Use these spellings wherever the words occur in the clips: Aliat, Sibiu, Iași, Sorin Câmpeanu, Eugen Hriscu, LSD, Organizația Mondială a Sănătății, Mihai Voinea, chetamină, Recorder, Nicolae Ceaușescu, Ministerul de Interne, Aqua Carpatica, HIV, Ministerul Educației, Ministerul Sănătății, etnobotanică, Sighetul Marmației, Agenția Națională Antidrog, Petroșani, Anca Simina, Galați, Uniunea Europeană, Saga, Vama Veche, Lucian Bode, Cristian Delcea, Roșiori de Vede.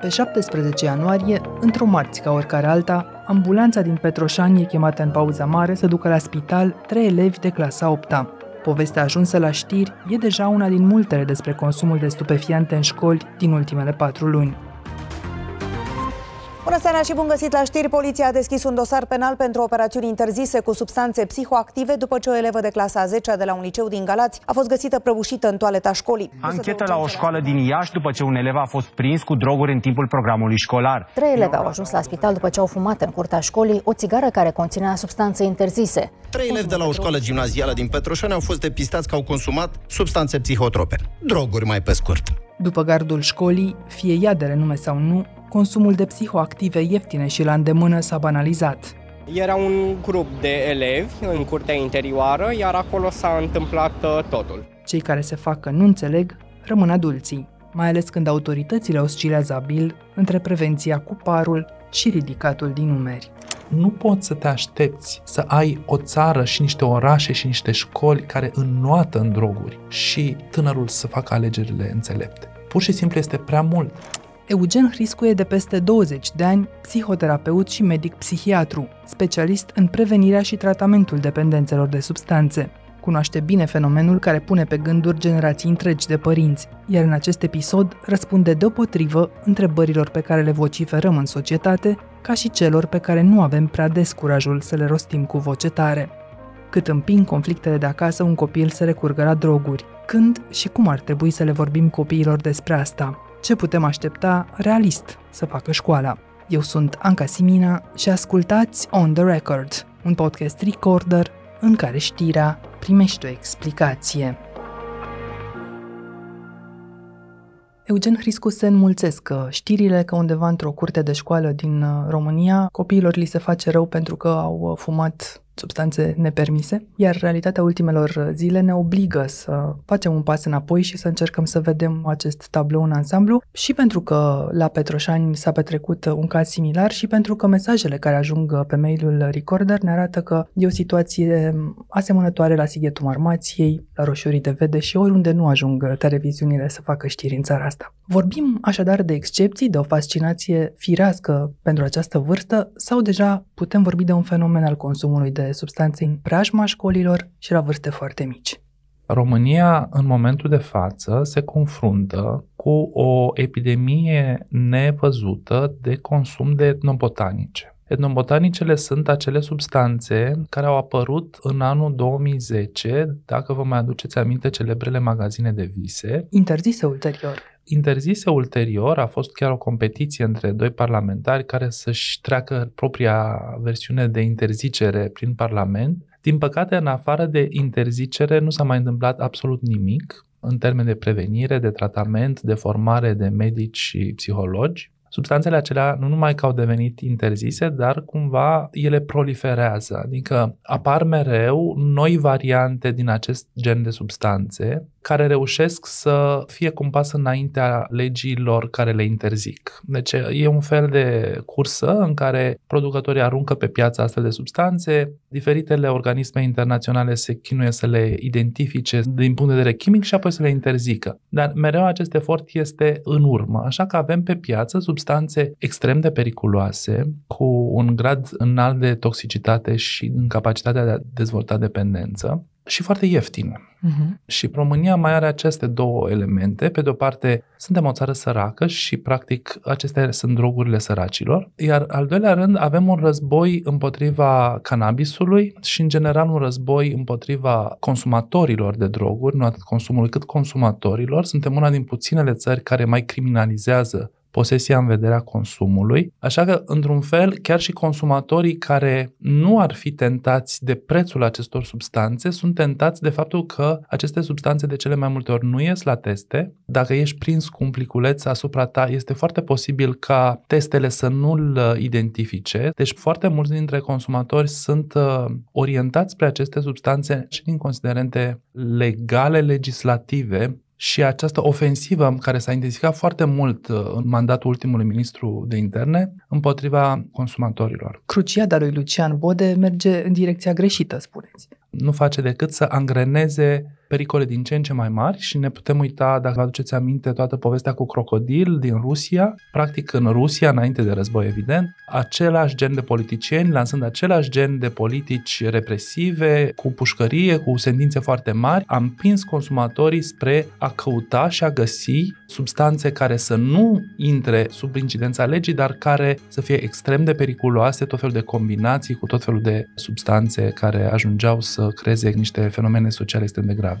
Pe 17 ianuarie, într-o marți ca oricare alta, ambulanța din Petroșani e chemată în pauza mare să ducă la spital 3 elevi de clasa 8-a. Povestea ajunsă la știri e deja una din multele despre consumul de stupefiante în școli din ultimele 4 luni. Bună seara și bun găsit la știri! Poliția a deschis un dosar penal pentru operațiuni interzise cu substanțe psihoactive după ce o elevă de clasa a 10-a de la un liceu din Galați a fost găsită prăbușită în toaleta școlii. Anchetă la o școală din Iași după ce un elev a fost prins cu droguri în timpul programului școlar. 3 elevi au ajuns la spital după ce au fumat în curtea școlii o țigară care conținea substanțe interzise. 3 elevi de la o școală gimnazială din Petroșani au fost depistați că au consumat substanțe psihotrope. Droguri, mai pe scurt. După gardul școlii, fie ea de renume sau nu, consumul de psihoactive ieftine și la îndemână s-a banalizat. Era un grup de elevi în curtea interioară, iar acolo s-a întâmplat totul. Cei care se fac că nu înțeleg rămân adulții, mai ales când autoritățile oscilează abil între prevenția cu parul și ridicatul din numeri. Nu poți să te aștepți să ai o țară și niște orașe și niște școli care înnoată în droguri și tânărul să facă alegerile înțelepte. Pur și simplu este prea mult. Eugen Hriscu e de peste 20 de ani, psihoterapeut și medic-psihiatru, specialist în prevenirea și tratamentul dependențelor de substanțe. Cunoaște bine fenomenul care pune pe gânduri generații întregi de părinți, iar în acest episod răspunde deopotrivă întrebărilor pe care le vociferăm în societate, ca și celor pe care nu avem prea des curajul să le rostim cu voce tare. Cât împing conflictele de acasă un copil să recurgă la droguri, când și cum ar trebui să le vorbim copiilor despre asta? Ce putem aștepta realist să facă școala? Eu sunt Anca Simina și ascultați On The Record, un podcast Recorder în care știrea primește o explicație. Eugen Hriscu se înmulțesc că știrile că undeva într-o curte de școală din România copiilor li se face rău pentru că au fumat substanțe nepermise, iar realitatea ultimelor zile ne obligă să facem un pas înapoi și să încercăm să vedem acest tablou în ansamblu și pentru că la Petroșani s-a petrecut un caz similar și pentru că mesajele care ajung pe mailul Recorder ne arată că e o situație asemănătoare la Sighetul Marmației, la Roșiori de Vede și oriunde nu ajung televiziunile să facă știri în țara asta. Vorbim așadar de excepții, de o fascinație firească pentru această vârstă sau deja putem vorbi de un fenomen al consumului de substanțe în preajma școlilor și la vârste foarte mici. România, în momentul de față, se confruntă cu o epidemie nevăzută de consum de etnobotanice. Etnobotanicele sunt acele substanțe care au apărut în anul 2010, dacă vă mai aduceți aminte, celebrele magazine de vise. Interzise ulterior. Interzise ulterior, a fost chiar o competiție între doi parlamentari care să-și treacă propria versiune de interzicere prin Parlament. Din păcate, în afară de interzicere, nu s-a mai întâmplat absolut nimic în termen de prevenire, de tratament, de formare de medici și psihologi. Substanțele acelea nu numai că au devenit interzise, dar cumva ele proliferează, adică apar mereu noi variante din acest gen de substanțe care reușesc să fie cu un pas înaintea legilor care le interzic. Deci e un fel de cursă în care producătorii aruncă pe piață astfel de substanțe, diferitele organisme internaționale se chinuie să le identifice din punct de vedere chimic și apoi să le interzică. Dar mereu acest efort este în urmă, așa că avem pe piață substanțe extrem de periculoase, cu un grad înalt de toxicitate și în capacitatea de a dezvolta dependență, și foarte ieftin. Și România mai are aceste două elemente. Pe de o parte, suntem o țară săracă și, practic, acestea sunt drogurile săracilor. Iar, al doilea rând, avem un război împotriva cannabisului și, în general, un război împotriva consumatorilor de droguri, nu atât consumului, cât consumatorilor. Suntem una din puținele țări care mai criminalizează posesia în vederea consumului, așa că, într-un fel, chiar și consumatorii care nu ar fi tentați de prețul acestor substanțe sunt tentați de faptul că aceste substanțe de cele mai multe ori nu ies la teste. Dacă ești prins cu un pliculeț asupra ta, este foarte posibil ca testele să nu-l identifice. Deci foarte mulți dintre consumatori sunt orientați spre aceste substanțe și din considerente legale, legislative. Și această ofensivă care s-a intensificat foarte mult în mandatul ultimului ministru de interne împotriva consumatorilor. Cruciada lui Lucian Bode merge în direcția greșită, spuneți. Nu face decât să angreneze pericole din ce în ce mai mari și ne putem uita, dacă vă aduceți aminte, toată povestea cu crocodil din Rusia. Practic în Rusia, înainte de război evident, același gen de politicieni, lansând același gen de politici represive, cu pușcărie, cu sentințe foarte mari, a împins consumatorii spre a căuta și a găsi substanțe care să nu intre sub incidența legii, dar care să fie extrem de periculoase, tot felul de combinații cu tot felul de substanțe care ajungeau să creeze niște fenomene sociale extrem de grave.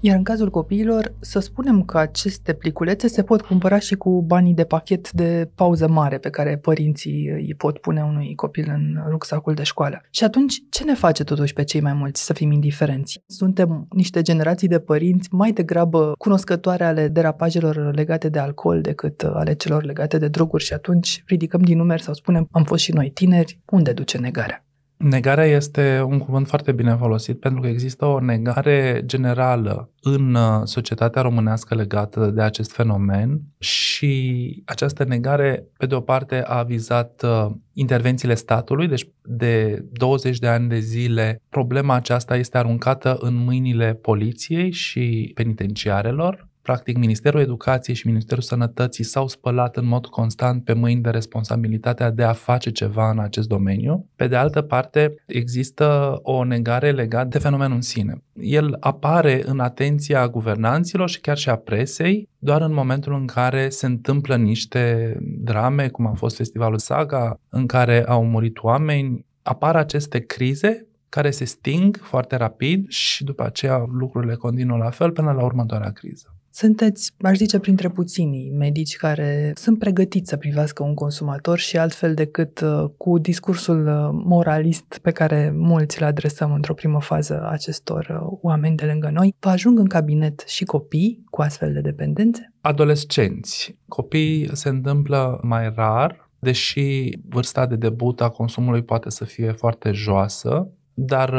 Iar în cazul copiilor, să spunem că aceste pliculețe se pot cumpăra și cu banii de pachet de pauză mare pe care părinții îi pot pune unui copil în rucsacul de școală. Și atunci, ce ne face totuși pe cei mai mulți să fim indiferenți? Suntem niște generații de părinți mai degrabă cunoscătoare ale derapajelor legate de alcool decât ale celor legate de droguri și atunci ridicăm din numeri sau spunem, am fost și noi tineri, unde duce negarea? Negarea este un cuvânt foarte bine folosit pentru că există o negare generală în societatea românească legată de acest fenomen și această negare, pe de o parte, a vizat intervențiile statului, deci de 20 de ani de zile problema aceasta este aruncată în mâinile poliției și penitenciarelor. Practic, Ministerul Educației și Ministerul Sănătății s-au spălat în mod constant pe mâini de responsabilitatea de a face ceva în acest domeniu. Pe de altă parte, există o negare legată de fenomenul în sine. El apare în atenția guvernanților și chiar și a presei, doar în momentul în care se întâmplă niște drame, cum a fost festivalul Saga, în care au murit oameni, apar aceste crize care se sting foarte rapid și după aceea lucrurile continuă la fel până la următoarea criză. Sunteți, aș zice, printre puținii medici care sunt pregătiți să privească un consumator și altfel decât cu discursul moralist pe care mulți le adresăm într-o primă fază acestor oameni de lângă noi. Vă ajung în cabinet și copii cu astfel de dependențe? Adolescenți. Copiii se întâmplă mai rar, deși vârsta de debut a consumului poate să fie foarte joasă. Dar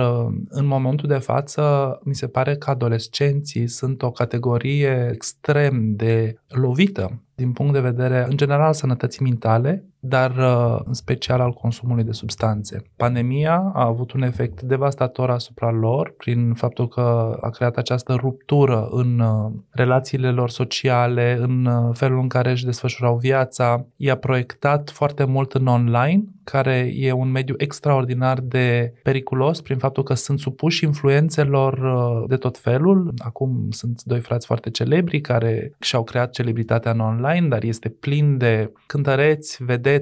în momentul de față mi se pare că adolescenții sunt o categorie extrem de lovită din punct de vedere, în general, sănătății mentale, dar în special al consumului de substanțe. Pandemia a avut un efect devastator asupra lor prin faptul că a creat această ruptură în relațiile lor sociale, în felul în care își desfășurau viața. I-a proiectat foarte mult în online, care e un mediu extraordinar de periculos prin faptul că sunt supuși influențelor de tot felul. Acum sunt doi frați foarte celebri care și-au creat celebritatea în online, dar este plin de cântăreți, vedete,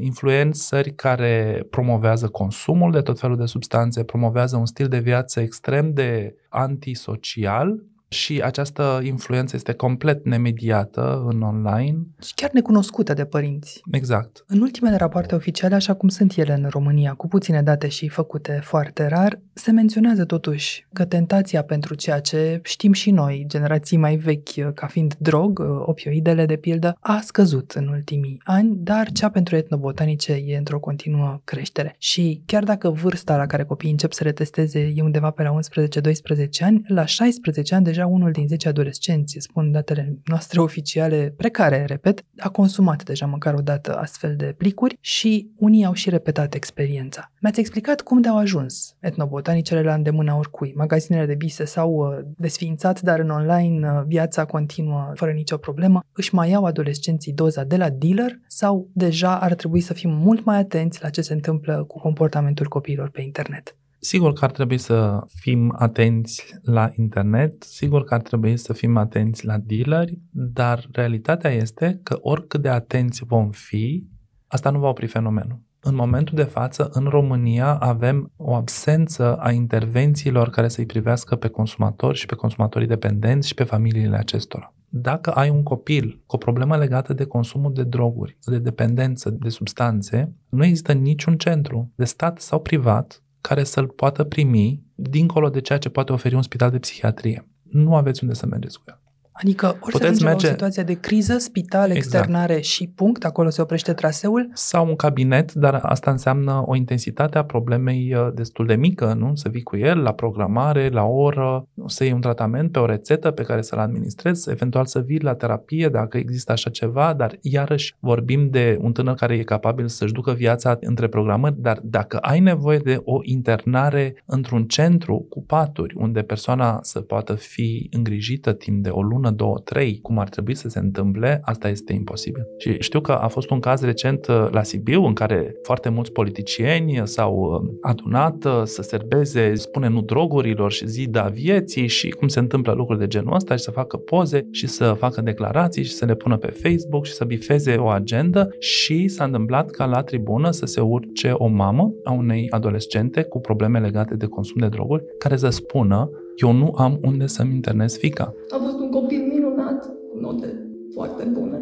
influenceri care promovează consumul de tot felul de substanțe, promovează un stil de viață extrem de antisocial și această influență este complet nemediată în online. Și chiar necunoscută de părinți. Exact. În ultimele rapoarte oficiale, așa cum sunt ele în România, cu puține date și făcute foarte rar, se menționează totuși că tentația pentru ceea ce știm și noi, generații mai vechi ca fiind drog, opioidele de pildă, a scăzut în ultimii ani, dar cea pentru etnobotanice e într-o continuă creștere. Și chiar dacă vârsta la care copiii încep să le testeze e undeva pe la 11-12 ani, la 16 ani deja unul din 10 adolescenți, spun datele noastre oficiale, precare, repet, a consumat deja măcar o dată astfel de plicuri și unii au și repetat experiența. Mi-ați explicat cum de-au ajuns etnobotanicele la îndemâna oricui. Magazinele de bise s-au desființat, dar în online viața continuă fără nicio problemă. Își mai iau adolescenții doza de la dealer sau deja ar trebui să fim mult mai atenți la ce se întâmplă cu comportamentul copiilor pe internet? Sigur că ar trebui să fim atenți la internet, sigur că ar trebui să fim atenți la dealeri, dar realitatea este că oricât de atenți vom fi, asta nu va opri fenomenul. În momentul de față, în România, avem o absență a intervențiilor care să-i privească pe consumatori și pe consumatorii dependenți și pe familiile acestora. Dacă ai un copil cu o problemă legată de consumul de droguri, de dependență, de substanțe, nu există niciun centru de stat sau privat care să-l poată primi dincolo de ceea ce poate oferi un spital de psihiatrie. Nu aveți unde să mergeți cu el. Adică ori puteți să merge în o situație de criză, spital, externare și punct, acolo se oprește traseul? Sau un cabinet, dar asta înseamnă o intensitate a problemei destul de mică, nu? Să vii cu el la programare, la oră, să iei un tratament pe o rețetă pe care să-l administrezi, eventual să vii la terapie dacă există așa ceva, dar iarăși vorbim de un tânăr care e capabil să-și ducă viața între programări, dar dacă ai nevoie de o internare într-un centru cu paturi, unde persoana să poată fi îngrijită timp de o lună, 2, 3, cum ar trebui să se întâmple, asta este imposibil. Și știu că a fost un caz recent la Sibiu în care foarte mulți politicieni s-au adunat să serbeze, spune nu drogurilor și zi da vieții și cum se întâmplă lucruri de genul ăsta și să facă poze și să facă declarații și să le pună pe Facebook și să bifeze o agendă și s-a întâmplat ca la tribună să se urce o mamă a unei adolescente cu probleme legate de consum de droguri care să spună: eu nu am unde să-mi internez fica. A fost un copil minunat, cu note foarte bune.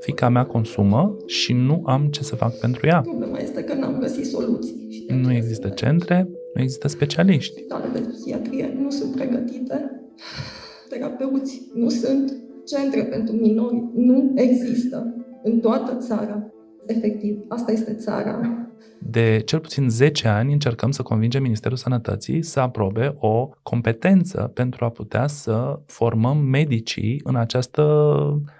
Fica mea consumă și nu am ce să fac pentru ea. Problema este că n-am găsit soluții. Nu există centre, nu există specialiști. Spitalele de psihiatrie nu sunt pregătite, terapeuți nu sunt, centre pentru minori nu există în toată țara. Efectiv, asta este țara. De cel puțin 10 ani încercăm să convingem Ministerul Sănătății să aprobe o competență pentru a putea să formăm medicii în această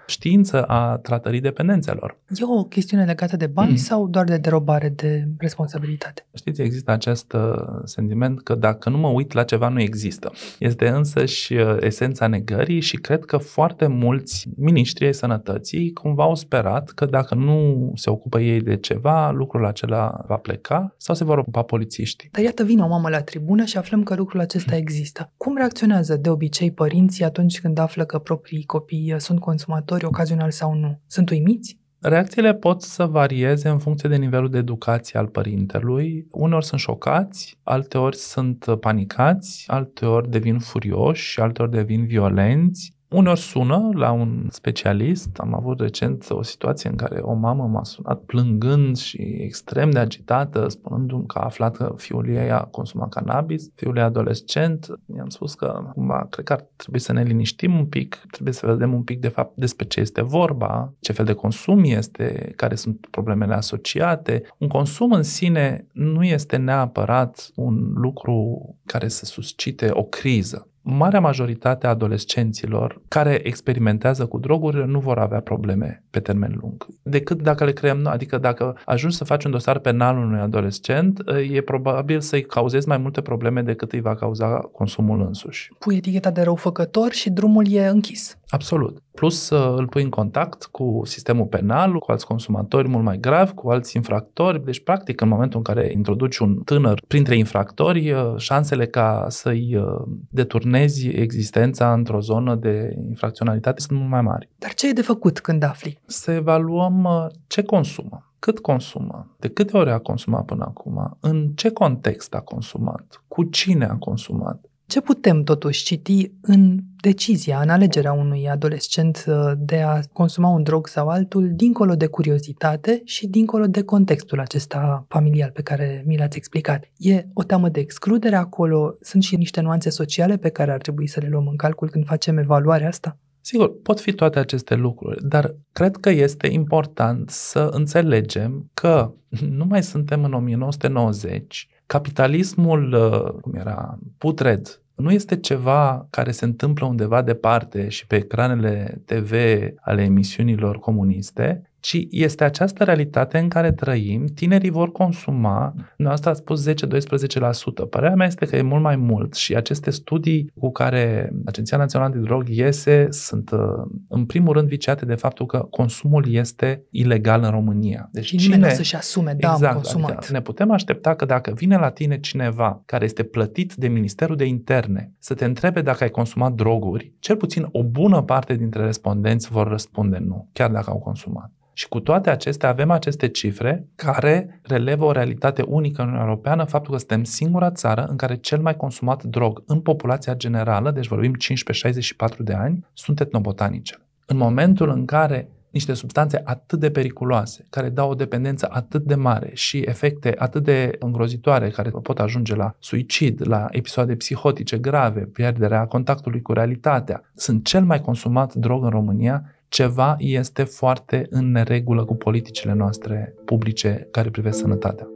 știință a tratării dependențelor. E o chestiune legată de bani sau doar de derobare de responsabilitate? Știți, există acest sentiment că dacă nu mă uit la ceva, nu există. Este însăși esența negării și cred că foarte mulți miniștri ai sănătății cumva au sperat că dacă nu se ocupă ei de ceva, lucrul acela va pleca sau se vor ocupa polițiștii. Dar iată, vine o mamă la tribună și aflăm că lucrul acesta există. Cum reacționează de obicei părinții atunci când află că proprii copii sunt consumatori, ocazional sau nu? Sunt uimiți? Reacțiile pot să varieze în funcție de nivelul de educație al părintelui. Uneori sunt șocați, alteori sunt panicați, alteori devin furioși, alteori devin violenți. Uneori sună la un specialist. Am avut recent o situație în care o mamă m-a sunat plângând și extrem de agitată, spunându-mi că a aflat că fiul ei a consumat cannabis, fiul ei adolescent. I-am spus că cumva, cred că ar trebui să ne liniștim un pic, trebuie să vedem un pic de fapt despre ce este vorba, ce fel de consum este, care sunt problemele asociate. Un consum în sine nu este neapărat un lucru care să suscite o criză. Marea majoritate a adolescenților care experimentează cu drogurile nu vor avea probleme pe termen lung. Decât dacă le creăm, adică dacă ajungi să faci un dosar penal unui adolescent, e probabil să-i cauzezi mai multe probleme decât îi va cauza consumul însuși. Pui eticheta de răufăcător și drumul e închis. Absolut. Plus îl pui în contact cu sistemul penal, cu alți consumatori mult mai gravi, cu alți infractori. Deci, practic, în momentul în care introduci un tânăr printre infractori, șansele ca să-i deturnezi existența într-o zonă de infracționalitate sunt mult mai mari. Dar ce e de făcut când afli? Să evaluăm ce consumă. Cât consumă, de câte ori a consumat până acum, în ce context a consumat, cu cine a consumat. Ce putem totuși citi în decizia, în alegerea unui adolescent de a consuma un drog sau altul, dincolo de curiozitate și dincolo de contextul acesta familial pe care mi l-ați explicat? E o teamă de excludere acolo? Sunt și niște nuanțe sociale pe care ar trebui să le luăm în calcul când facem evaluarea asta? Sigur, pot fi toate aceste lucruri, dar cred că este important să înțelegem că nu mai suntem în 1990. Capitalismul, cum era, putred, nu este ceva care se întâmplă undeva departe și pe ecranele TV ale emisiunilor comuniste, ci este această realitate în care trăim, tinerii vor consuma, asta a spus 10-12%. Părerea mea este că e mult mai mult și aceste studii cu care Agenția Națională Antidrog iese sunt în primul rând viciate de faptul că consumul este ilegal în România. Deci și nimeni nu o să-și asume, exact, da, am consumat. Adică ne putem aștepta că dacă vine la tine cineva care este plătit de Ministerul de Interne să te întrebe dacă ai consumat droguri, cel puțin o bună parte dintre respondenți vor răspunde nu, chiar dacă au consumat. Și cu toate acestea avem aceste cifre care relevă o realitate unică în Uniunea Europeană, faptul că suntem singura țară în care cel mai consumat drog în populația generală, deci vorbim 15-64 de ani, sunt etnobotanicele. În momentul în care niște substanțe atât de periculoase, care dau o dependență atât de mare și efecte atât de îngrozitoare, care pot ajunge la suicid, la episoade psihotice grave, pierderea contactului cu realitatea, sunt cel mai consumat drog în România, ceva este foarte în neregulă cu politicile noastre publice care privesc sănătatea.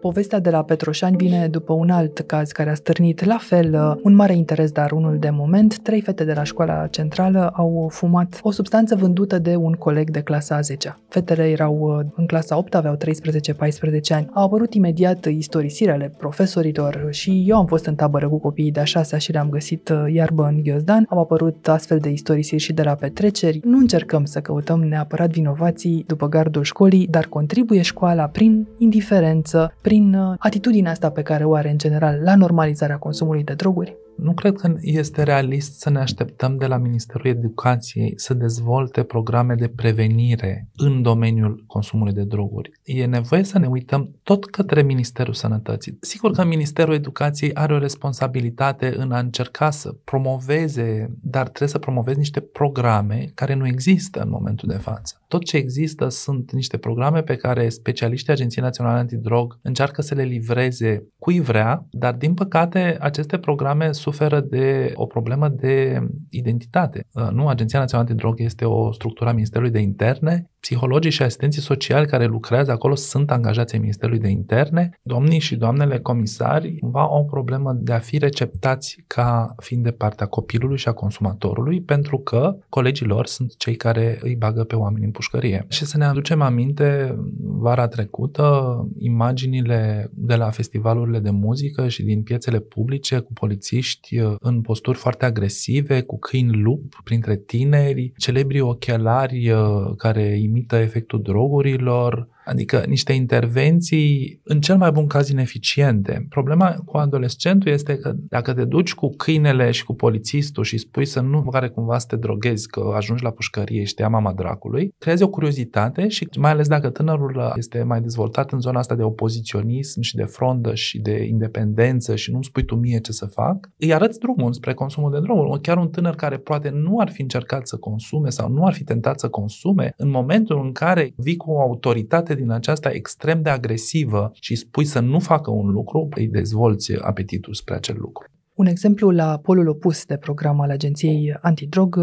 Povestea de la Petroșani vine după un alt caz care a stârnit, la fel, un mare interes, dar unul de moment. 3 fete de la școala centrală au fumat o substanță vândută de un coleg de clasa a 10-a. Fetele erau în clasa 8, aveau 13-14 ani. Au apărut imediat istorisirea ale profesorilor și eu am fost în tabără cu copiii de a 6-a și le-am găsit iarbă în ghiozdan. Au apărut astfel de istorisiri și de la petreceri. Nu încercăm să căutăm neapărat vinovații după gardul școlii, dar contribuie școala prin indiferență, prin atitudinea asta pe care o are în general la normalizarea consumului de droguri? Nu cred că este realist să ne așteptăm de la Ministerul Educației să dezvolte programe de prevenire în domeniul consumului de droguri. E nevoie să ne uităm tot către Ministerul Sănătății. Sigur că Ministerul Educației are o responsabilitate în a încerca să promoveze, dar trebuie să promoveze niște programe care nu există în momentul de față. Tot ce există sunt niște programe pe care specialiștii Agenției Naționale Antidrog încearcă să le livreze cui vrea, dar din păcate aceste programe suferă de o problemă de identitate. Nu, Agenția Națională Antidrog este o structură a Ministerului de Interne. Psihologii și asistenții sociali care lucrează acolo sunt angajații Ministerului de Interne. Domnii și doamnele comisari cumva au o problemă de a fi receptați ca fiind de partea copilului și a consumatorului, pentru că colegii lor sunt cei care îi bagă pe oameni în pușcărie. Și să ne aducem aminte, vara trecută, imaginile de la festivalurile de muzică și din piețele publice cu polițiști în posturi foarte agresive, cu câini lup printre tineri, celebrii ochelari care imită efectul drogurilor, adică niște intervenții, în cel mai bun caz, ineficiente. Problema cu adolescentul este că dacă te duci cu câinele și cu polițistul și spui să nu care cumva să te droghezi, că ajungi la pușcărie și te ia mama dracului, creezi o curiozitate și mai ales dacă tânărul este mai dezvoltat în zona asta de opoziționism și de frondă și de independență și nu-mi spui tu mie ce să fac, îi arăți drumul spre consumul de droguri. Chiar un tânăr care poate nu ar fi încercat să consume sau nu ar fi tentat să consume, în momentul în care vii cu o autoritate din aceasta extrem de agresivă și spui să nu facă un lucru, îi dezvolți apetitul spre acel lucru. Un exemplu la polul opus de program al Agenției Antidrog,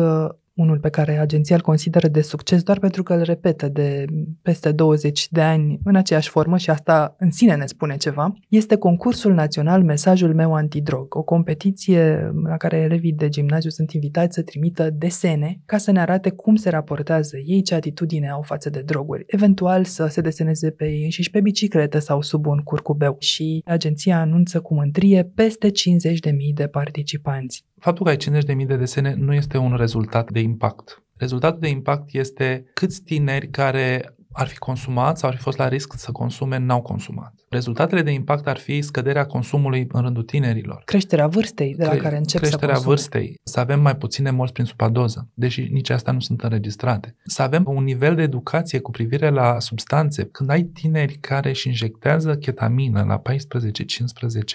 unul pe care agenția îl consideră de succes doar pentru că îl repetă de peste 20 de ani în aceeași formă și asta în sine ne spune ceva, este concursul național Mesajul meu antidrog, o competiție la care elevii de gimnaziu sunt invitați să trimită desene ca să ne arate cum se raportează ei, ce atitudine au față de droguri, eventual să se deseneze pe ei înșiși pe bicicletă sau sub un curcubeu și agenția anunță cu mândrie peste 50.000 de participanți. Faptul că ai 50.000 de desene nu este un rezultat de impact. Rezultatul de impact este câți tineri care ar fi consumat sau ar fi fost la risc să consume, n-au consumat. Rezultatele de impact ar fi scăderea consumului în rândul tinerilor. Creșterea vârstei de la care încep să consume. Creșterea vârstei. Să avem mai puține morți prin supradoză, deși nici astea nu sunt înregistrate. Să avem un nivel de educație cu privire la substanțe. Când ai tineri care își injectează chetamină la 14-15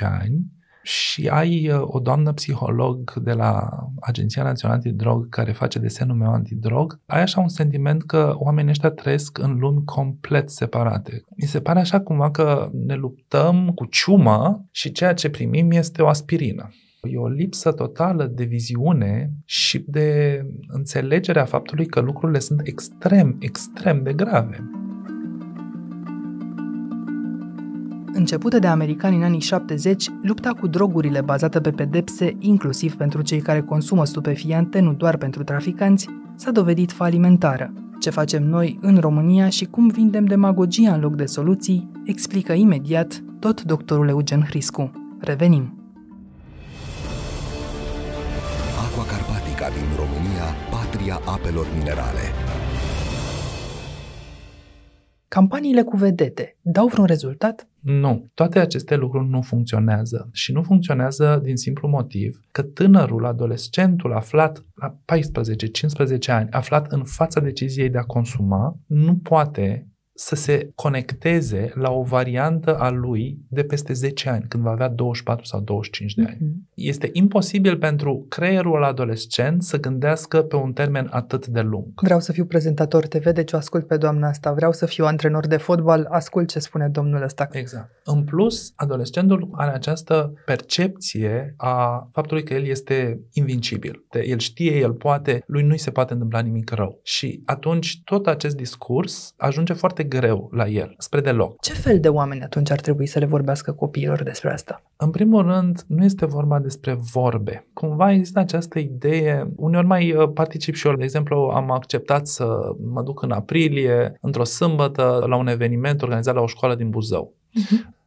ani, și ai o doamnă psiholog de la Agenția Națională Antidrog care face desenul meu antidrog, ai așa un sentiment că oamenii ăștia trăiesc în lumi complet separate. Mi se pare așa cumva că ne luptăm cu ciuma și ceea ce primim este o aspirină. E o lipsă totală de viziune și de înțelegerea faptului că lucrurile sunt extrem, extrem de grave. Începută de americani în anii 70, lupta cu drogurile bazată pe pedepse, inclusiv pentru cei care consumă stupefiante, nu doar pentru traficanți, s-a dovedit falimentară. Ce facem noi în România și cum vindem demagogia în loc de soluții, explică imediat tot doctorul Eugen Hriscu. Revenim! Aqua Carpatica din România, patria apelor minerale. Campaniile cu vedete dau vreun rezultat? Nu. Toate aceste lucruri nu funcționează. Și nu funcționează din simplu motiv că tânărul, adolescentul aflat la 14-15 ani, aflat în fața deciziei de a consuma, nu poate să se conecteze la o variantă a lui de peste 10 ani, când va avea 24 sau 25 de ani. Este imposibil pentru creierul adolescent să gândească pe un termen atât de lung. Vreau să fiu prezentator TV, deci o ascult pe doamna asta. Vreau să fiu antrenor de fotbal, ascult ce spune domnul ăsta. Exact. În plus, adolescentul are această percepție a faptului că el este invincibil. El știe, el poate, lui nu-i se poate întâmpla nimic rău. Și atunci tot acest discurs ajunge foarte greu la el, spre deloc. Ce fel de oameni atunci ar trebui să le vorbească copiilor despre asta? În primul rând, nu este vorba despre vorbe. Cumva există această idee, uneori mai particip și eu, de exemplu, am acceptat să mă duc în aprilie, într-o sâmbătă, la un eveniment organizat la o școală din Buzău.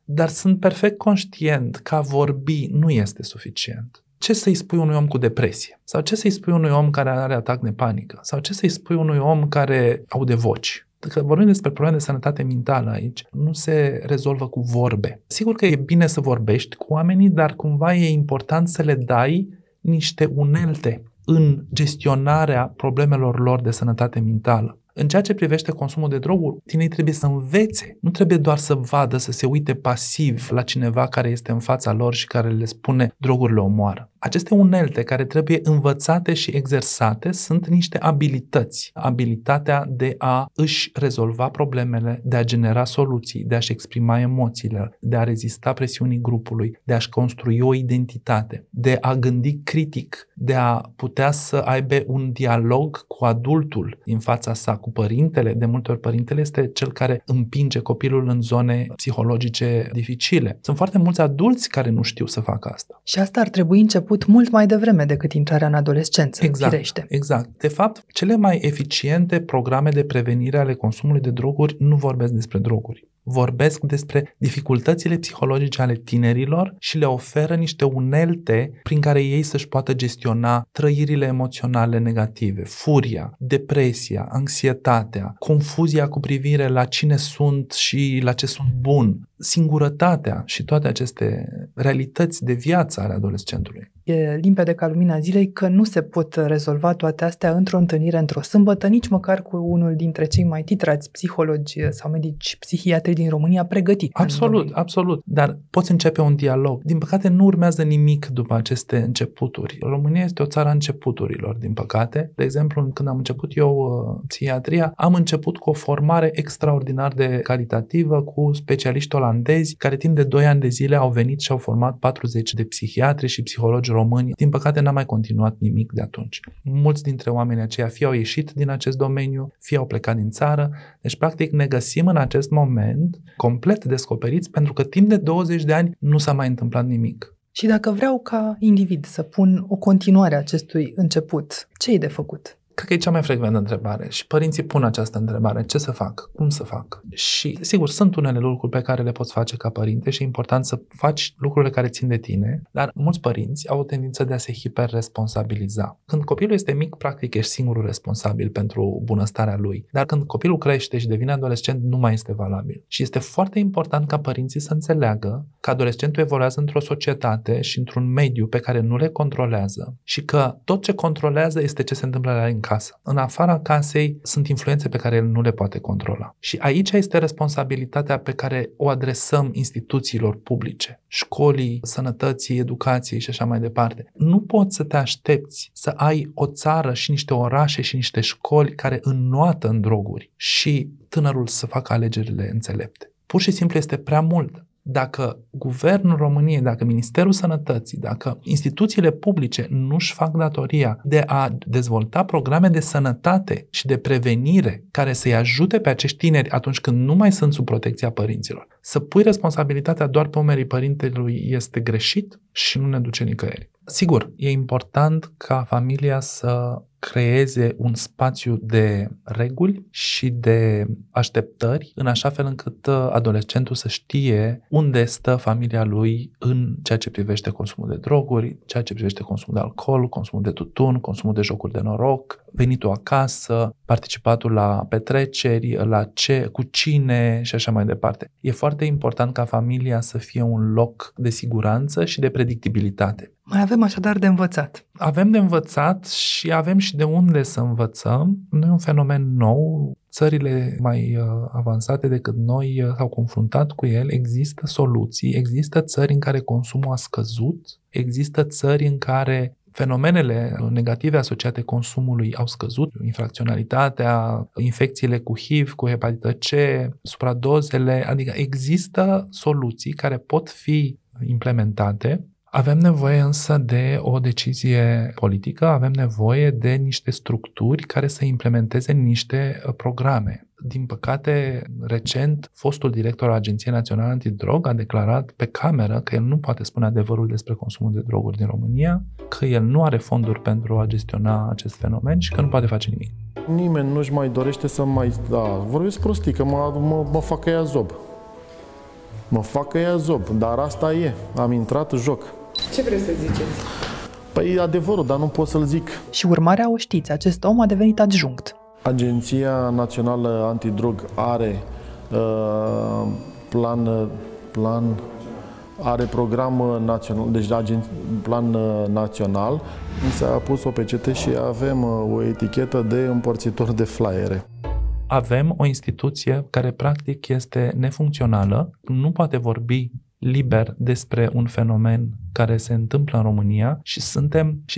Dar sunt perfect conștient că a vorbi nu este suficient. Ce să-i spui unui om cu depresie? Sau ce să-i spui unui om care are atac de panică? Sau ce să-i spui unui om care aude voci? Că vorbim despre probleme de sănătate mentală aici, nu se rezolvă cu vorbe. Sigur că e bine să vorbești cu oamenii, dar cumva e important să le dai niște unelte în gestionarea problemelor lor de sănătate mentală. În ceea ce privește consumul de droguri, tinerii trebuie să învețe. Nu trebuie doar să vadă, să se uite pasiv la cineva care este în fața lor și care le spune drogurile omoară. Aceste unelte care trebuie învățate și exersate sunt niște abilități. Abilitatea de a își rezolva problemele, de a genera soluții, de a-și exprima emoțiile, de a rezista presiunii grupului, de a-și construi o identitate, de a gândi critic, de a putea să aibă un dialog cu adultul în fața sa, cu părintele. De multe ori părintele este cel care împinge copilul în zone psihologice dificile. Sunt foarte mulți adulți care nu știu să facă asta. Și asta ar trebui început mult mai devreme decât intrarea în adolescență. Exact, exact. De fapt, cele mai eficiente programe de prevenire ale consumului de droguri nu vorbesc despre droguri. Vorbesc despre dificultățile psihologice ale tinerilor și le oferă niște unelte prin care ei să-și poată gestiona trăirile emoționale negative, furia, depresia, anxietatea, confuzia cu privire la cine sunt și la ce sunt bun, singurătatea și toate aceste realități de viață ale adolescentului. E limpede ca lumina zilei că nu se pot rezolva toate astea într-o întâlnire, într-o sâmbătă, nici măcar cu unul dintre cei mai titrați psihologi sau medici psihiatri din România pregătiți. Absolut, absolut. Dar poți începe un dialog. Din păcate nu urmează nimic după aceste începuturi. România este o țară a începuturilor, din păcate. De exemplu, când am început eu psihiatria, am început cu o formare extraordinar de calitativă cu specialiști olandezi care timp de 2 ani de zile au venit și au format 40 de psihiatri și psihologi români. Din păcate n-am mai continuat nimic de atunci. Mulți dintre oamenii aceia fie au ieșit din acest domeniu, fie au plecat din țară. Deci, practic, ne găsim în acest moment complet descoperiți pentru că timp de 20 de ani nu s-a mai întâmplat nimic. Și dacă vreau ca individ să pun o continuare a acestui început, ce e de făcut? Cred că e cea mai frecventă întrebare și părinții pun această întrebare. Ce să fac? Cum să fac? Și, sigur, sunt unele lucruri pe care le poți face ca părinte și e important să faci lucrurile care țin de tine, dar mulți părinți au o tendință de a se hiperresponsabiliza. Când copilul este mic, practic ești singurul responsabil pentru bunăstarea lui, dar când copilul crește și devine adolescent, nu mai este valabil. Și este foarte important ca părinții să înțeleagă că adolescentul evoluează într-o societate și într-un mediu pe care nu le controlează și că tot ce controlează este ce se întâmplă la el în casă. În afara casei sunt influențe pe care el nu le poate controla. Și aici este responsabilitatea pe care o adresăm instituțiilor publice, școlii, sănătății, educației și așa mai departe. Nu poți să te aștepți să ai o țară și niște orașe și niște școli care înnoată în droguri și tânărul să facă alegerile înțelepte. Pur și simplu este prea mult. Dacă Guvernul României, dacă Ministerul Sănătății, dacă instituțiile publice nu-și fac datoria de a dezvolta programe de sănătate și de prevenire care să-i ajute pe acești tineri atunci când nu mai sunt sub protecția părinților, să pui responsabilitatea doar pe umerii părintelui este greșit și nu ne duce nicăieri. Sigur, e important ca familia să creeze un spațiu de reguli și de așteptări în așa fel încât adolescentul să știe unde stă familia lui în ceea ce privește consumul de droguri, ceea ce privește consumul de alcool, consumul de tutun, consumul de jocuri de noroc, venitul acasă, participatul la petreceri, la ce, cu cine și așa mai departe. E foarte important ca familia să fie un loc de siguranță și de predictibilitate. Mai avem așadar de învățat. Avem de învățat și avem și de unde să învățăm. Nu e un fenomen nou. Țările mai avansate decât noi s-au confruntat cu el. Există soluții, există țări în care consumul a scăzut, există țări în care fenomenele negative asociate consumului au scăzut, infracționalitatea, infecțiile cu HIV, cu hepatită C, supradozele, adică există soluții care pot fi implementate. Avem nevoie însă de o decizie politică, avem nevoie de niște structuri care să implementeze niște programe. Din păcate, recent, fostul director al Agenției Naționale Antidrog a declarat pe cameră că el nu poate spune adevărul despre consumul de droguri din România, că el nu are fonduri pentru a gestiona acest fenomen și că nu poate face nimic. Nimeni nu-și mai dorește să mai... Da, vorbesc prostii, că mă fac că ea zob. Mă fac că ea zob, dar asta e. Am intrat joc. Ce vreți să ziceți? Păi adevărul, dar nu pot să-l zic. Și urmarea o știți, acest om a devenit adjunct. Agenția Națională Antidrog are program național, deci plan național. Mi s-a pus o pecete și avem o etichetă de împărțitor de flyere. Avem o instituție care practic este nefuncțională, nu poate vorbi liber despre un fenomen care se întâmplă în România și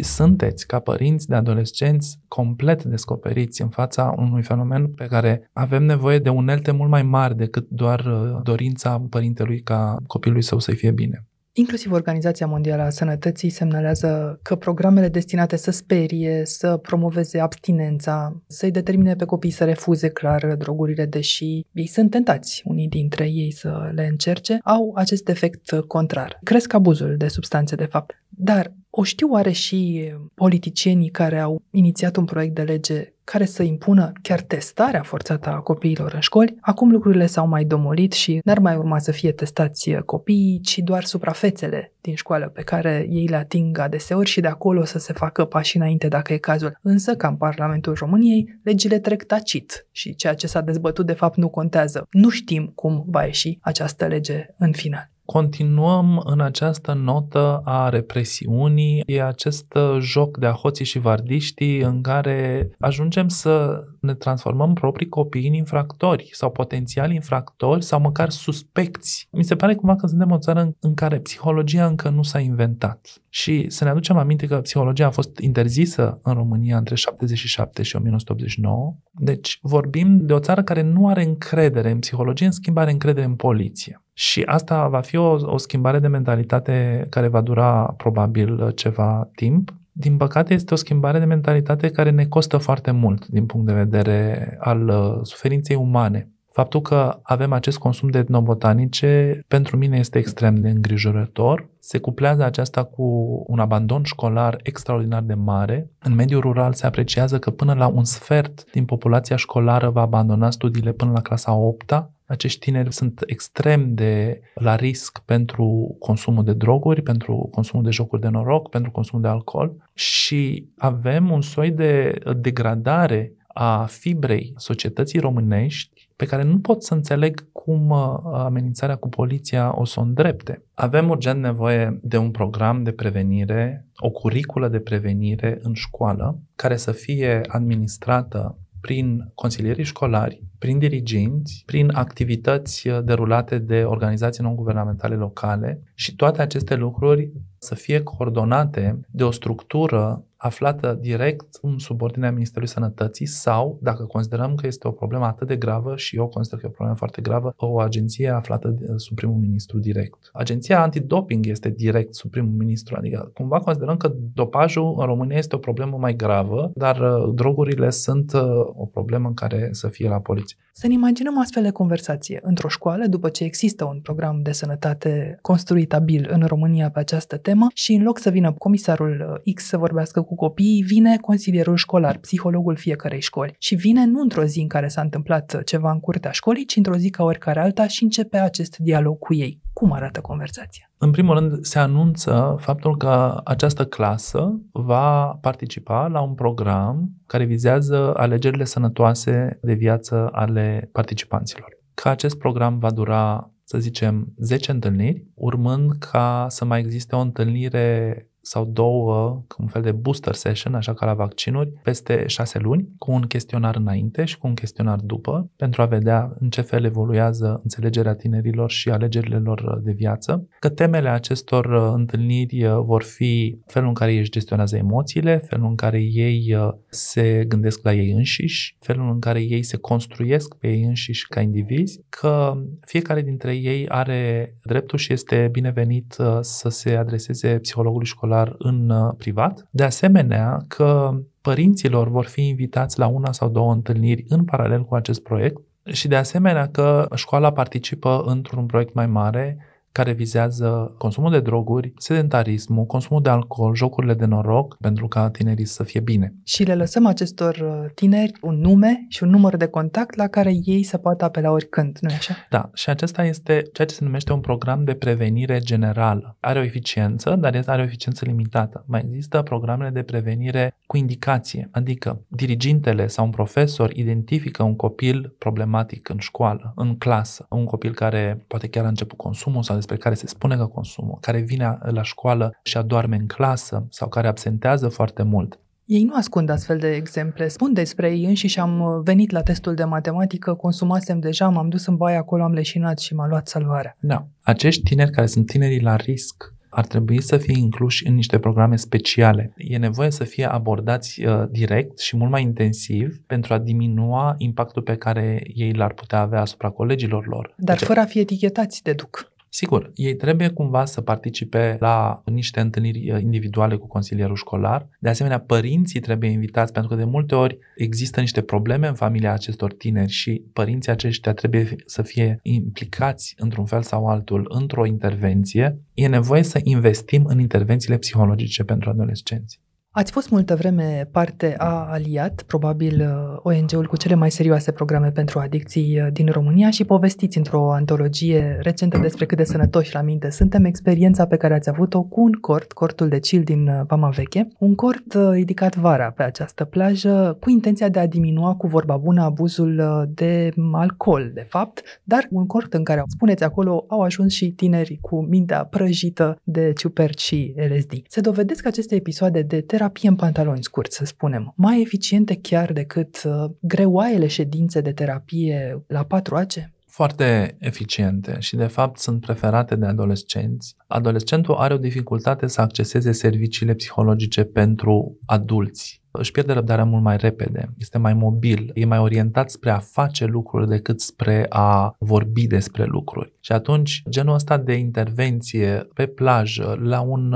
sunteți ca părinți de adolescenți complet descoperiți în fața unui fenomen pe care avem nevoie de unelte mult mai mari decât doar dorința părintelui ca copilului său să-i fie bine. Inclusiv Organizația Mondială a Sănătății semnalează că programele destinate să sperie, să promoveze abstinența, să-i determine pe copii să refuze clar drogurile, deși ei sunt tentați, unii dintre ei, să le încerce, au acest efect contrar. Cresc abuzul de substanțe, de fapt. Dar o știu oare și politicienii care au inițiat un proiect de lege care să impună chiar testarea forțată a copiilor în școli? Acum lucrurile s-au mai domolit și n-ar mai urma să fie testați copiii, ci doar suprafețele din școală pe care ei le ating adeseori și de acolo să se facă pași înainte dacă e cazul. Însă, ca în Parlamentul României, legile trec tacit și ceea ce s-a dezbătut de fapt nu contează. Nu știm cum va ieși această lege în final. Continuăm în această notă a represiunii, e acest joc de a hoții și vardiștii în care ajungem să ne transformăm proprii copii în infractori sau potențial infractori sau măcar suspecți. Mi se pare cumva că suntem o țară în care psihologia încă nu s-a inventat. Și să ne aducem aminte că psihologia a fost interzisă în România între 77 și 1989. Deci vorbim de o țară care nu are încredere în psihologie, în schimb are încredere în poliție. Și asta va fi o schimbare de mentalitate care va dura probabil ceva timp. Din păcate, este o schimbare de mentalitate care ne costă foarte mult din punct de vedere al suferinței umane. Faptul că avem acest consum de etnobotanice, pentru mine este extrem de îngrijorător. Se cuplează aceasta cu un abandon școlar extraordinar de mare. În mediul rural se apreciază că până la un sfert din populația școlară va abandona studiile până la clasa 8-a. Acești tineri sunt extrem de la risc pentru consumul de droguri, pentru consumul de jocuri de noroc, pentru consumul de alcool și avem un soi de degradare a fibrei societății românești pe care nu pot să înțeleg cum amenințarea cu poliția o să o îndrepte. Avem urgent nevoie de un program de prevenire, o curiculă de prevenire în școală care să fie administrată prin consilierii școlari, prin diriginți, prin activități derulate de organizații non-guvernamentale locale și toate aceste lucruri să fie coordonate de o structură aflată direct în subordinea Ministerului Sănătății sau, dacă considerăm că este o problemă atât de gravă și eu consider că e o problemă foarte gravă, o agenție aflată sub primul ministru direct. Agenția antidoping este direct sub primul ministru, adică cumva considerăm că dopajul în România este o problemă mai gravă, dar drogurile sunt o problemă în care să fie la poliție. Să ne imaginăm astfel de conversație într-o școală după ce există un program de sănătate construit abil în România pe această temă. temă și în loc să vină comisarul X să vorbească cu copiii, vine consilierul școlar, psihologul fiecărei școli. Și vine nu într-o zi în care s-a întâmplat ceva în curtea școlii, ci într-o zi ca oricare alta și începe acest dialog cu ei. Cum arată conversația? În primul rând, se anunță faptul că această clasă va participa la un program care vizează alegerile sănătoase de viață ale participanților. Că acest program va dura, să zicem, 10 întâlniri, urmând ca să mai existe o întâlnire sau două, un fel de booster session, așa ca la vaccinuri, peste 6 luni, cu un chestionar înainte și cu un chestionar după, pentru a vedea în ce fel evoluează înțelegerea tinerilor și alegerile lor de viață, că temele acestor întâlniri vor fi felul în care ei își gestionează emoțiile, felul în care ei se gândesc la ei înșiși, felul în care ei se construiesc pe ei înșiși ca indivizi, că fiecare dintre ei are dreptul și este binevenit să se adreseze psihologului școlar în privat. De asemenea, că părinților vor fi invitați la una sau două întâlniri în paralel cu acest proiect și de asemenea că școala participă într-un proiect mai mare care vizează consumul de droguri, sedentarismul, consumul de alcool, jocurile de noroc, pentru ca tinerii să fie bine. Și le lăsăm acestor tineri un nume și un număr de contact la care ei se poate apela oricând, nu-i așa? Da, și acesta este ceea ce se numește un program de prevenire generală. Are o eficiență, dar are o eficiență limitată. Mai există programele de prevenire cu indicație, adică dirigintele sau un profesor identifică un copil problematic în școală, în clasă, un copil care poate chiar a început consumul sau despre care se spune că consumă, care vine la școală și adoarme în clasă sau care absentează foarte mult. Ei nu ascund astfel de exemple, spun despre ei înșiși. Am venit la testul de matematică, consumasem deja, m-am dus în baie, acolo am leșinat și m-a luat salvarea. Da. Acești tineri care sunt tinerii la risc ar trebui să fie incluși în niște programe speciale. E nevoie să fie abordați direct și mult mai intensiv pentru a diminua impactul pe care ei l-ar putea avea asupra colegilor lor. Dar fără a fi etichetați, deduc. Sigur, ei trebuie cumva să participe la niște întâlniri individuale cu consilierul școlar. De asemenea, părinții trebuie invitați, pentru că de multe ori există niște probleme în familia acestor tineri și părinții aceștia trebuie să fie implicați într-un fel sau altul într-o intervenție. E nevoie să investim în intervențiile psihologice pentru adolescenți. Ați fost multă vreme parte a Aliat, probabil ONG-ul cu cele mai serioase programe pentru adicții din România, și povestiți într-o antologie recentă despre cât de sănătoși la minte suntem experiența pe care ați avut-o cu un cort, cortul de chill din Vama Veche, un cort ridicat vara pe această plajă cu intenția de a diminua, cu vorba bună, abuzul de alcool, de fapt, dar un cort în care, spuneți acolo, au ajuns și tineri cu mintea prăjită de ciuperci și LSD. Se dovedesc că aceste episoade de terapie în pantaloni scurți, să spunem, mai eficiente chiar decât greoaiele ședințe de terapie la 4 ace? Foarte eficiente și, de fapt, sunt preferate de adolescenți. Adolescentul are o dificultate să acceseze serviciile psihologice pentru adulți. Își pierde răbdarea mult mai repede, este mai mobil, e mai orientat spre a face lucruri decât spre a vorbi despre lucruri. Și atunci, genul ăsta de intervenție pe plajă, la un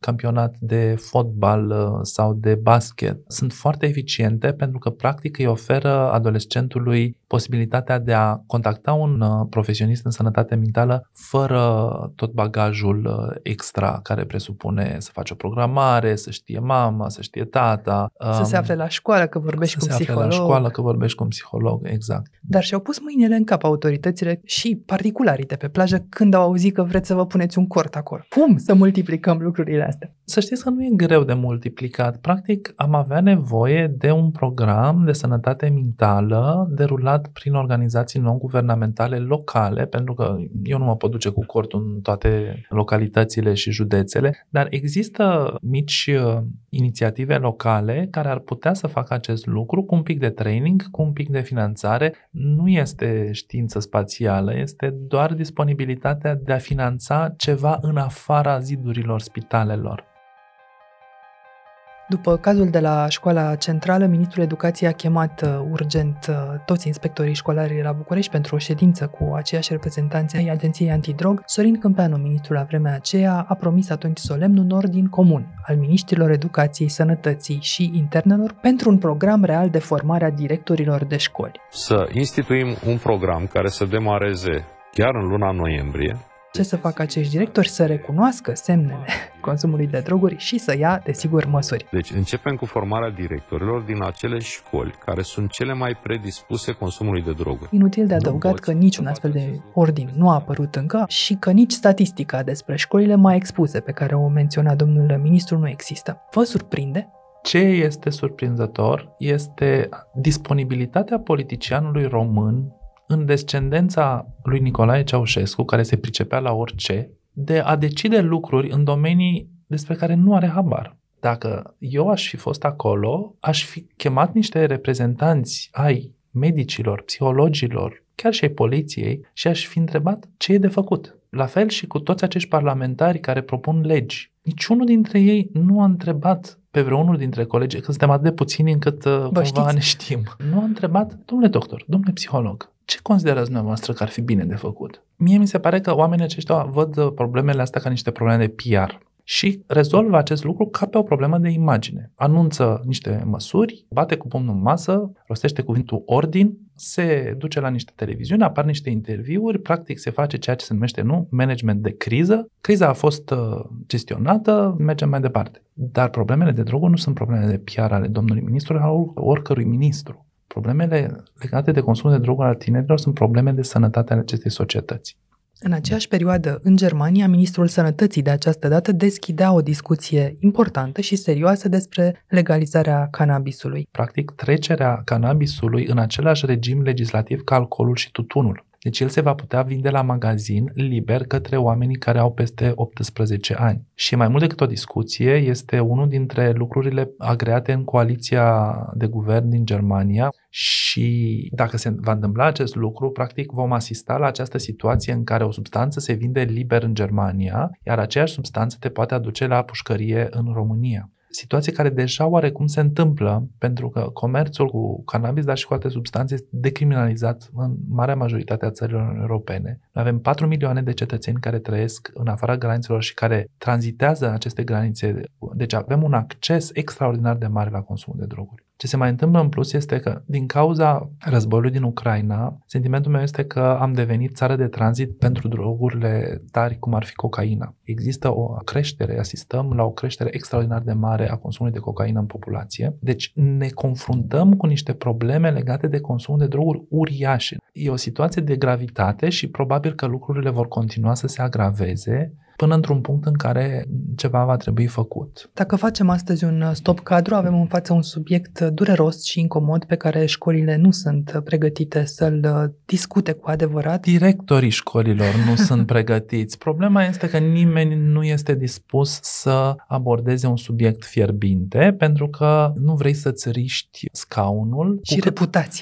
campionat de fotbal sau de basket, sunt foarte eficiente pentru că, practic, îi oferă adolescentului posibilitatea de a contacta un profesionist în sănătate mentală fără tot bagajul extra care presupune să faci o programare, să știe mama, să știe tata. Să se afle la școală că vorbești cu un psiholog. Să se afle la școală că vorbești cu un psiholog, exact. Dar și-au pus mâinile în cap autoritățile și particularii de pe plajă când au auzit că vreți să vă puneți un cort acolo. Cum să multiplicăm lucrurile astea? Să știți că nu e greu de multiplicat. Practic, am avea nevoie de un program de sănătate mentală derulat prin organizații non-guvernamentale locale, pentru că eu nu mă pot duce cu cortul în toate localitățile și județele, dar există mici inițiative locale care ar putea să facă acest lucru cu un pic de training, cu un pic de finanțare. Nu este știință spațială, este doar disponibilitatea de a finanța ceva în afara zidurilor spitalelor. După cazul de la școala centrală, Ministrul Educației a chemat urgent toți inspectorii școlari la București pentru o ședință cu aceiași reprezentanți ai Agenției Antidrog. Sorin Câmpeanu, ministrul la vremea aceea, a promis atunci solemn un ordin comun al ministrilor Educației, Sănătății și Internelor pentru un program real de formare a directorilor de școli. Să instituim un program care să demareze chiar în luna noiembrie, Ce să facă acești directori? Să recunoască semnele consumului de droguri și să ia, desigur, măsuri. Deci începem cu formarea directorilor din acele școli care sunt cele mai predispuse consumului de droguri. Inutil de adăugat că niciun astfel de ordin nu a apărut încă și că nici statistica despre școlile mai expuse pe care o menționa domnul ministru nu există. Vă surprinde? Ce este surprinzător este disponibilitatea politicianului român în descendența lui Nicolae Ceaușescu, care se pricepea la orice, de a decide lucruri în domenii despre care nu are habar. Dacă eu aș fi fost acolo, aș fi chemat niște reprezentanți ai medicilor, psihologilor, chiar și ai poliției și aș fi întrebat ce e de făcut. La fel și cu toți acești parlamentari care propun legi. Niciunul dintre ei nu a întrebat pe vreunul dintre colegi, că suntem atât de puțini încât cumva ne știm. Nu a întrebat, domnule doctor, domnule psiholog, ce considerați dumneavoastră că ar fi bine de făcut? Mie mi se pare că oamenii aceștia văd problemele astea ca niște probleme de PR și rezolvă acest lucru ca pe o problemă de imagine. Anunță niște măsuri, bate cu pumnul în masă, rostește cuvântul ordin, se duce la niște televiziuni, apar niște interviuri, practic se face ceea ce se numește management de criză. Criza a fost gestionată, mergem mai departe. Dar problemele de droguri nu sunt probleme de PR ale domnului ministru, ale oricărui ministru. Problemele legate de consumul de droguri al tinerilor sunt probleme de sănătate ale acestei societăți. În aceeași perioadă, în Germania, Ministerul Sănătății de această dată deschidea o discuție importantă și serioasă despre legalizarea cannabisului. Practic, trecerea cannabisului în același regim legislativ ca alcoolul și tutunul. Deci el se va putea vinde la magazin liber către oamenii care au peste 18 ani. Și mai mult decât o discuție, este unul dintre lucrurile agreate în coaliția de guvern din Germania și dacă se va întâmpla acest lucru, practic vom asista la această situație în care o substanță se vinde liber în Germania, iar aceeași substanță te poate aduce la pușcărie în România. Situație care deja oarecum se întâmplă, pentru că comerțul cu cannabis, dar și cu alte substanțe, este decriminalizat în marea majoritate a țărilor europene. Avem 4 milioane de cetățeni care trăiesc în afara granițelor și care tranzitează aceste granițe. Deci avem un acces extraordinar de mare la consumul de droguri. Ce se mai întâmplă în plus este că, din cauza războiului din Ucraina, sentimentul meu este că am devenit țară de tranzit pentru drogurile tari, cum ar fi cocaina. Există o creștere, asistăm la o creștere extraordinar de mare a consumului de cocaină în populație. Deci ne confruntăm cu niște probleme legate de consumul de droguri uriașe. E o situație de gravitate și probabil că lucrurile vor continua să se agraveze până într-un punct în care ceva va trebui făcut. Dacă facem astăzi un stop cadru, avem în față un subiect dureros și incomod pe care școlile nu sunt pregătite să-l discute cu adevărat. Directorii școlilor nu sunt pregătiți. Problema este că nimeni nu este dispus să abordeze un subiect fierbinte, pentru că nu vrei să-ți riști scaunul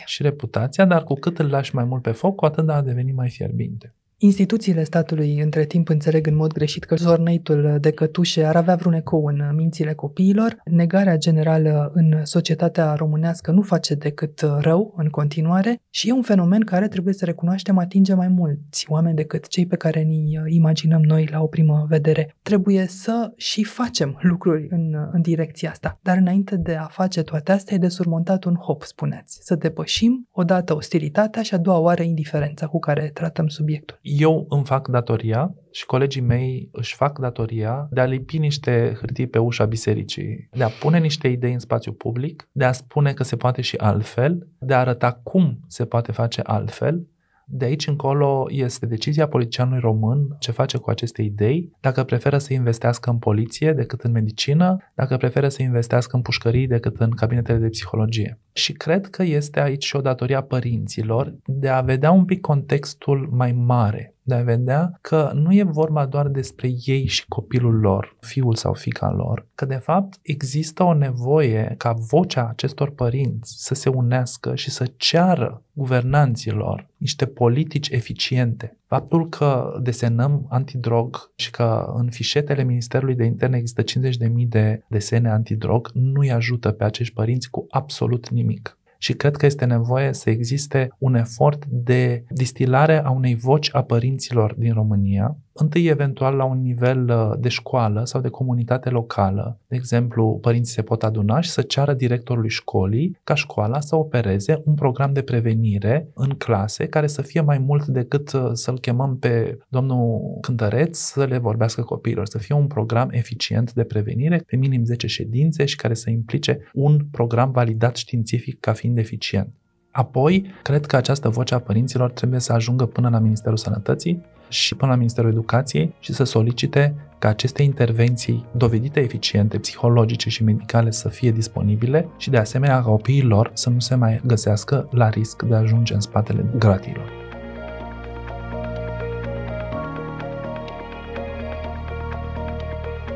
și reputația. Dar cu cât îl lași mai mult pe foc, cu atât a devenit mai fierbinte. Instituțiile statului între timp înțeleg în mod greșit că zornăitul de cătușe ar avea vreun ecou în mințile copiilor. Negarea generală în societatea românească nu face decât rău în continuare și e un fenomen care, trebuie să recunoaștem, atinge mai mulți oameni decât cei pe care ni imaginăm noi la o primă vedere. Trebuie să și facem lucruri în direcția asta. Dar înainte de a face toate astea, e de surmontat un hop, spuneți. Să depășim odată ostilitatea și a doua oară indiferența cu care tratăm subiectul. Eu îmi fac datoria și colegii mei își fac datoria de a lipi niște hârtii pe ușa bisericii, de a pune niște idei în spațiu public, de a spune că se poate și altfel, de a arăta cum se poate face altfel. De aici încolo este decizia politicianului român ce face cu aceste idei, dacă preferă să investească în poliție decât în medicină, dacă preferă să investească în pușcării decât în cabinetele de psihologie. Și cred că este aici și o datorie a părinților de a vedea un pic contextul mai mare, de a vedea că nu e vorba doar despre ei și copilul lor, fiul sau fiica lor, că de fapt există o nevoie ca vocea acestor părinți să se unească și să ceară guvernanților niște politici eficiente. Faptul că desenăm antidrog și că în fișetele Ministerului de Interne există 50.000 de desene antidrog nu-i ajută pe acești părinți cu absolut nimic. Și cred că este nevoie să existe un efort de distilare a unei voci a părinților din România, Întâi, eventual, la un nivel de școală sau de comunitate locală. De exemplu, părinții se pot aduna și să ceară directorului școlii ca școala să opereze un program de prevenire în clase care să fie mai mult decât să-l chemăm pe domnul cântăreț să le vorbească copiilor. Să fie un program eficient de prevenire pe minim 10 ședințe și care să implice un program validat științific ca fiind eficient. Apoi, cred că această voce a părinților trebuie să ajungă până la Ministerul Sănătății și până la Ministerul Educației și să solicite ca aceste intervenții dovedite eficiente, psihologice și medicale să fie disponibile și de asemenea copiilor să nu se mai găsească la risc de a ajunge în spatele gratilor.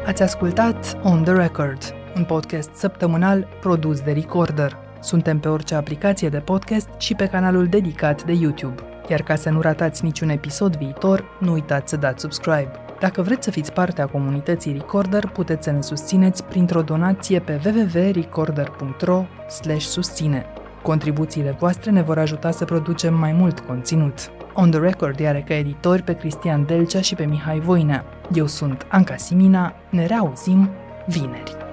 Ați ascultat On The Record, un podcast săptămânal produs de Recorder. Suntem pe orice aplicație de podcast și pe canalul dedicat de YouTube. Iar ca să nu ratați niciun episod viitor, nu uitați să dați subscribe. Dacă vreți să fiți parte a comunității Recorder, puteți să ne susțineți printr-o donație pe www.recorder.ro/susține. Contribuțiile voastre ne vor ajuta să producem mai mult conținut. On The Record are ca editori pe Cristian Delcea și pe Mihai Voinea. Eu sunt Anca Simina, ne reauzim vineri.